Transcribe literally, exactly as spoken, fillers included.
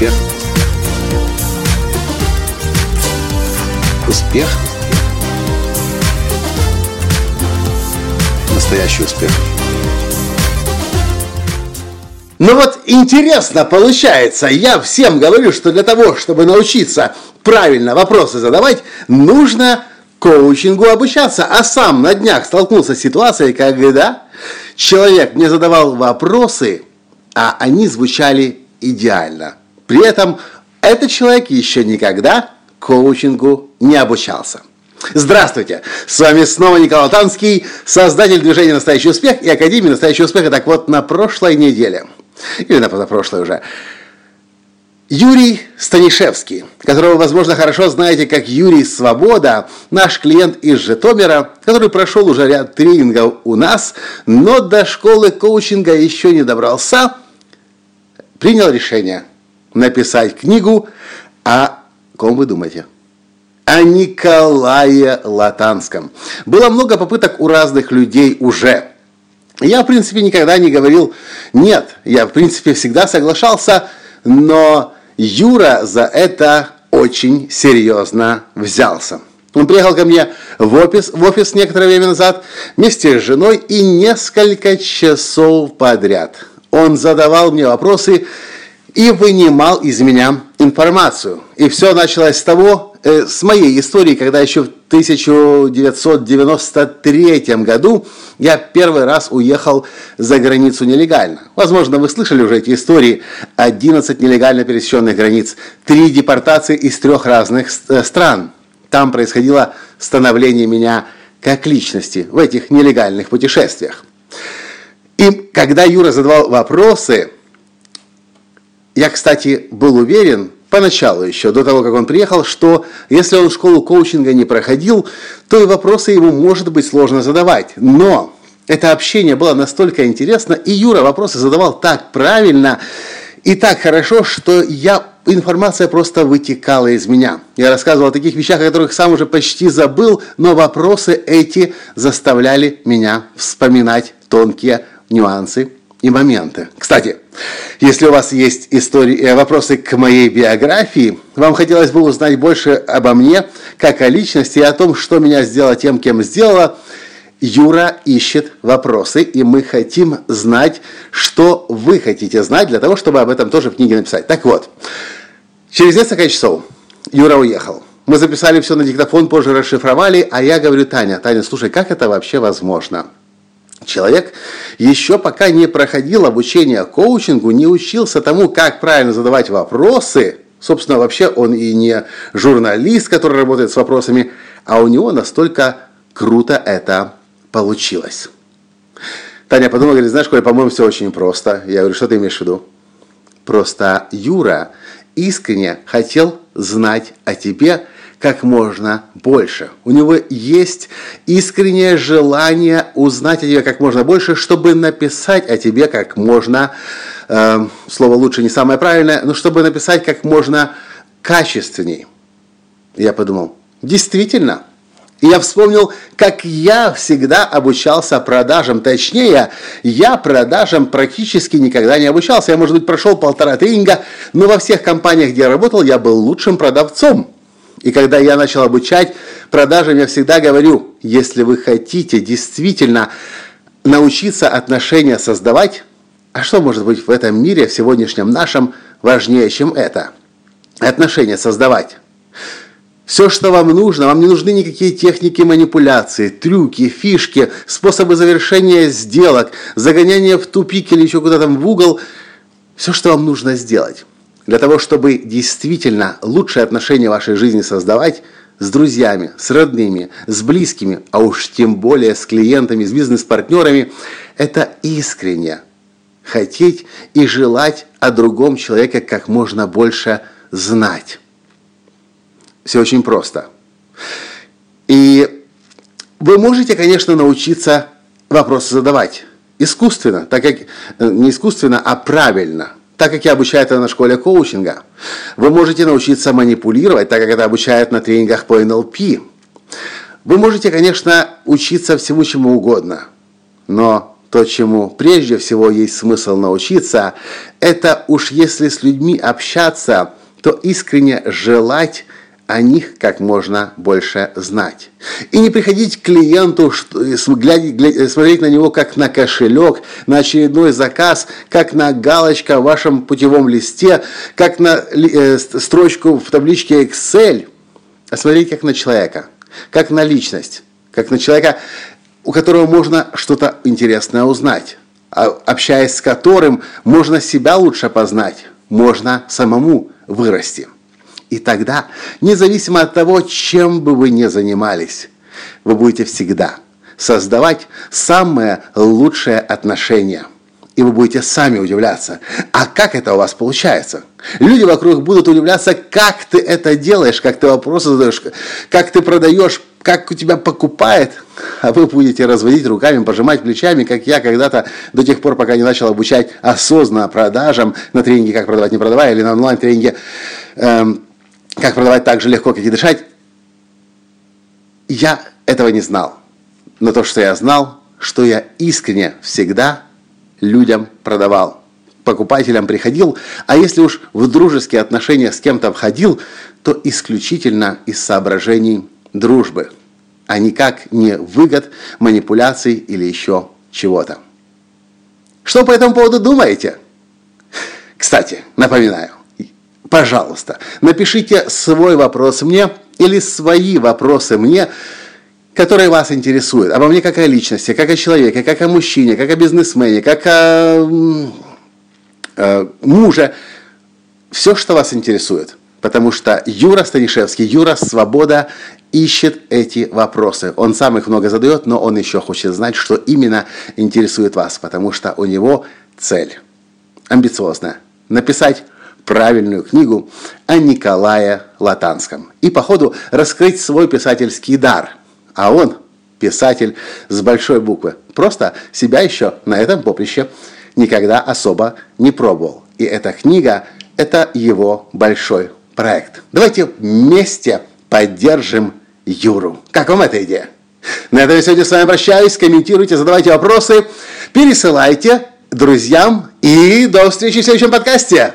Успех. Успех. Настоящий успех. Ну вот интересно получается, я всем говорю, что для того, чтобы научиться правильно вопросы задавать, нужно коучингу обучаться, а сам на днях столкнулся с ситуацией, когда человек мне задавал вопросы, а они звучали идеально. При этом этот человек еще никогда коучингу не обучался. Здравствуйте! С вами снова Николай Латанский, создатель движения «Настоящий успех» и Академии «Настоящего успеха». Так вот, на прошлой неделе, или на позапрошлой уже, Юрий Станишевский, которого, возможно, хорошо знаете как Юрий Свобода, наш клиент из Житомира, который прошел уже ряд тренингов у нас, но до школы коучинга еще не добрался, принял решение написать книгу о, ком вы думаете, о Николае Латанском. Было много попыток у разных людей уже. Я, в принципе, никогда не говорил «нет». Я, в принципе, всегда соглашался, но Юра за это очень серьезно взялся. Он приехал ко мне в офис, в офис некоторое время назад вместе с женой и несколько часов подряд он задавал мне вопросы и вынимал из меня информацию. И все началось с того, э, с моей истории, когда еще в тысяча девятьсот девяносто третьем году я первый раз уехал за границу нелегально. Возможно, вы слышали уже эти истории. одиннадцать нелегально пересеченных границ, три депортации из трех разных стран. Там происходило становление меня как личности в этих нелегальных путешествиях. И когда Юра задавал вопросы, я, кстати, был уверен поначалу еще, до того, как он приехал, что если он школу коучинга не проходил, то и вопросы ему, может быть, сложно задавать. Но это общение было настолько интересно, и Юра вопросы задавал так правильно и так хорошо, что я, информация просто вытекала из меня. Я рассказывал о таких вещах, о которых сам уже почти забыл, но вопросы эти заставляли меня вспоминать тонкие нюансы и моменты. Кстати, если у вас есть истории, вопросы к моей биографии, вам хотелось бы узнать больше обо мне, как о личности, и о том, что меня сделало тем, кем сделало, Юра ищет вопросы, и мы хотим знать, что вы хотите знать, для того, чтобы об этом тоже в книге написать. Так вот, через несколько часов Юра уехал. Мы записали все на диктофон, позже расшифровали, а я говорю: Таня, Таня, слушай, как это вообще возможно? Человек еще пока не проходил обучение коучингу, не учился тому, как правильно задавать вопросы. Собственно, вообще он и не журналист, который работает с вопросами, а у него настолько круто это получилось. Таня подумала, говорит: знаешь, Коля, по-моему, все очень просто. Я говорю: что ты имеешь в виду? Просто Юра искренне хотел знать о тебе как можно больше. У него есть искреннее желание узнать о тебе как можно больше, чтобы написать о тебе как можно, э, слово лучше не самое правильное, но чтобы написать как можно качественней. Я подумал: действительно. И я вспомнил, как я всегда обучался продажам. Точнее, я продажам практически никогда не обучался. Я, может быть, прошел полтора тренинга, но во всех компаниях, где я работал, я был лучшим продавцом. И когда я начал обучать продажам, я всегда говорю: если вы хотите действительно научиться отношения создавать, а что может быть в этом мире, в сегодняшнем нашем, важнее, чем это? Отношения создавать. Все, что вам нужно, вам не нужны никакие техники манипуляции, трюки, фишки, способы завершения сделок, загоняние в тупик или еще куда-то в угол. Все, что вам нужно сделать для того, чтобы действительно лучшие отношения в вашей жизни создавать с друзьями, с родными, с близкими, а уж тем более с клиентами, с бизнес-партнерами, это искренне хотеть и желать о другом человеке как можно больше знать. Все очень просто. И вы можете, конечно, научиться вопросы задавать искусственно, так как не искусственно, а правильно, так как я обучаю это на школе коучинга. Вы можете научиться манипулировать, так как это обучают на тренингах по эн эл пэ. Вы можете, конечно, учиться всему чему угодно, но То, чему прежде всего есть смысл научиться, это уж если с людьми общаться, то искренне желать о них как можно больше знать. И не приходить к клиенту, смотреть на него как на кошелек, на очередной заказ, как на галочку в вашем путевом листе, как на строчку в табличке Excel, а смотреть как на человека, как на личность, как на человека, у которого можно что-то интересное узнать, общаясь с которым можно себя лучше познать, можно самому вырасти. И тогда, независимо от того, чем бы вы ни занимались, вы будете всегда создавать самые лучшие отношения. И вы будете сами удивляться, а как это у вас получается? Люди вокруг будут удивляться, как ты это делаешь, как ты вопросы задаешь, как ты продаешь, как у тебя покупает. А вы будете разводить руками, пожимать плечами, как я когда-то, до тех пор, пока не начал обучать осознанно продажам на тренинге «Как продавать, не продавая» или на онлайн-тренинге эм, «Как продавать так же легко, как и дышать». Я этого не знал. Но то, что я знал, что я искренне всегда людям продавал, покупателям приходил, а если уж в дружеские отношения с кем-то входил, то исключительно из соображений дружбы, а никак не выгод, манипуляций или еще чего-то. Что по этому поводу думаете? Кстати, напоминаю, пожалуйста, напишите свой вопрос мне или свои вопросы мне, которые вас интересуют. Обо мне как о личности, как о человеке, как о мужчине, как о бизнесмене, как о э, муже. Все, что вас интересует. Потому что Юра Станишевский, Юра Свобода ищет эти вопросы. Он сам их много задает, но он еще хочет знать, что именно интересует вас. Потому что у него цель амбициозная. Написать правильную книгу о Николае Латанском. И по ходу раскрыть свой писательский дар. А он, писатель с большой буквы, просто себя еще на этом поприще никогда особо не пробовал. И эта книга – это его большой проект. Давайте вместе поддержим Юру. Как вам эта идея? На этом я сегодня с вами прощаюсь. Комментируйте, задавайте вопросы, пересылайте друзьям. И до встречи в следующем подкасте.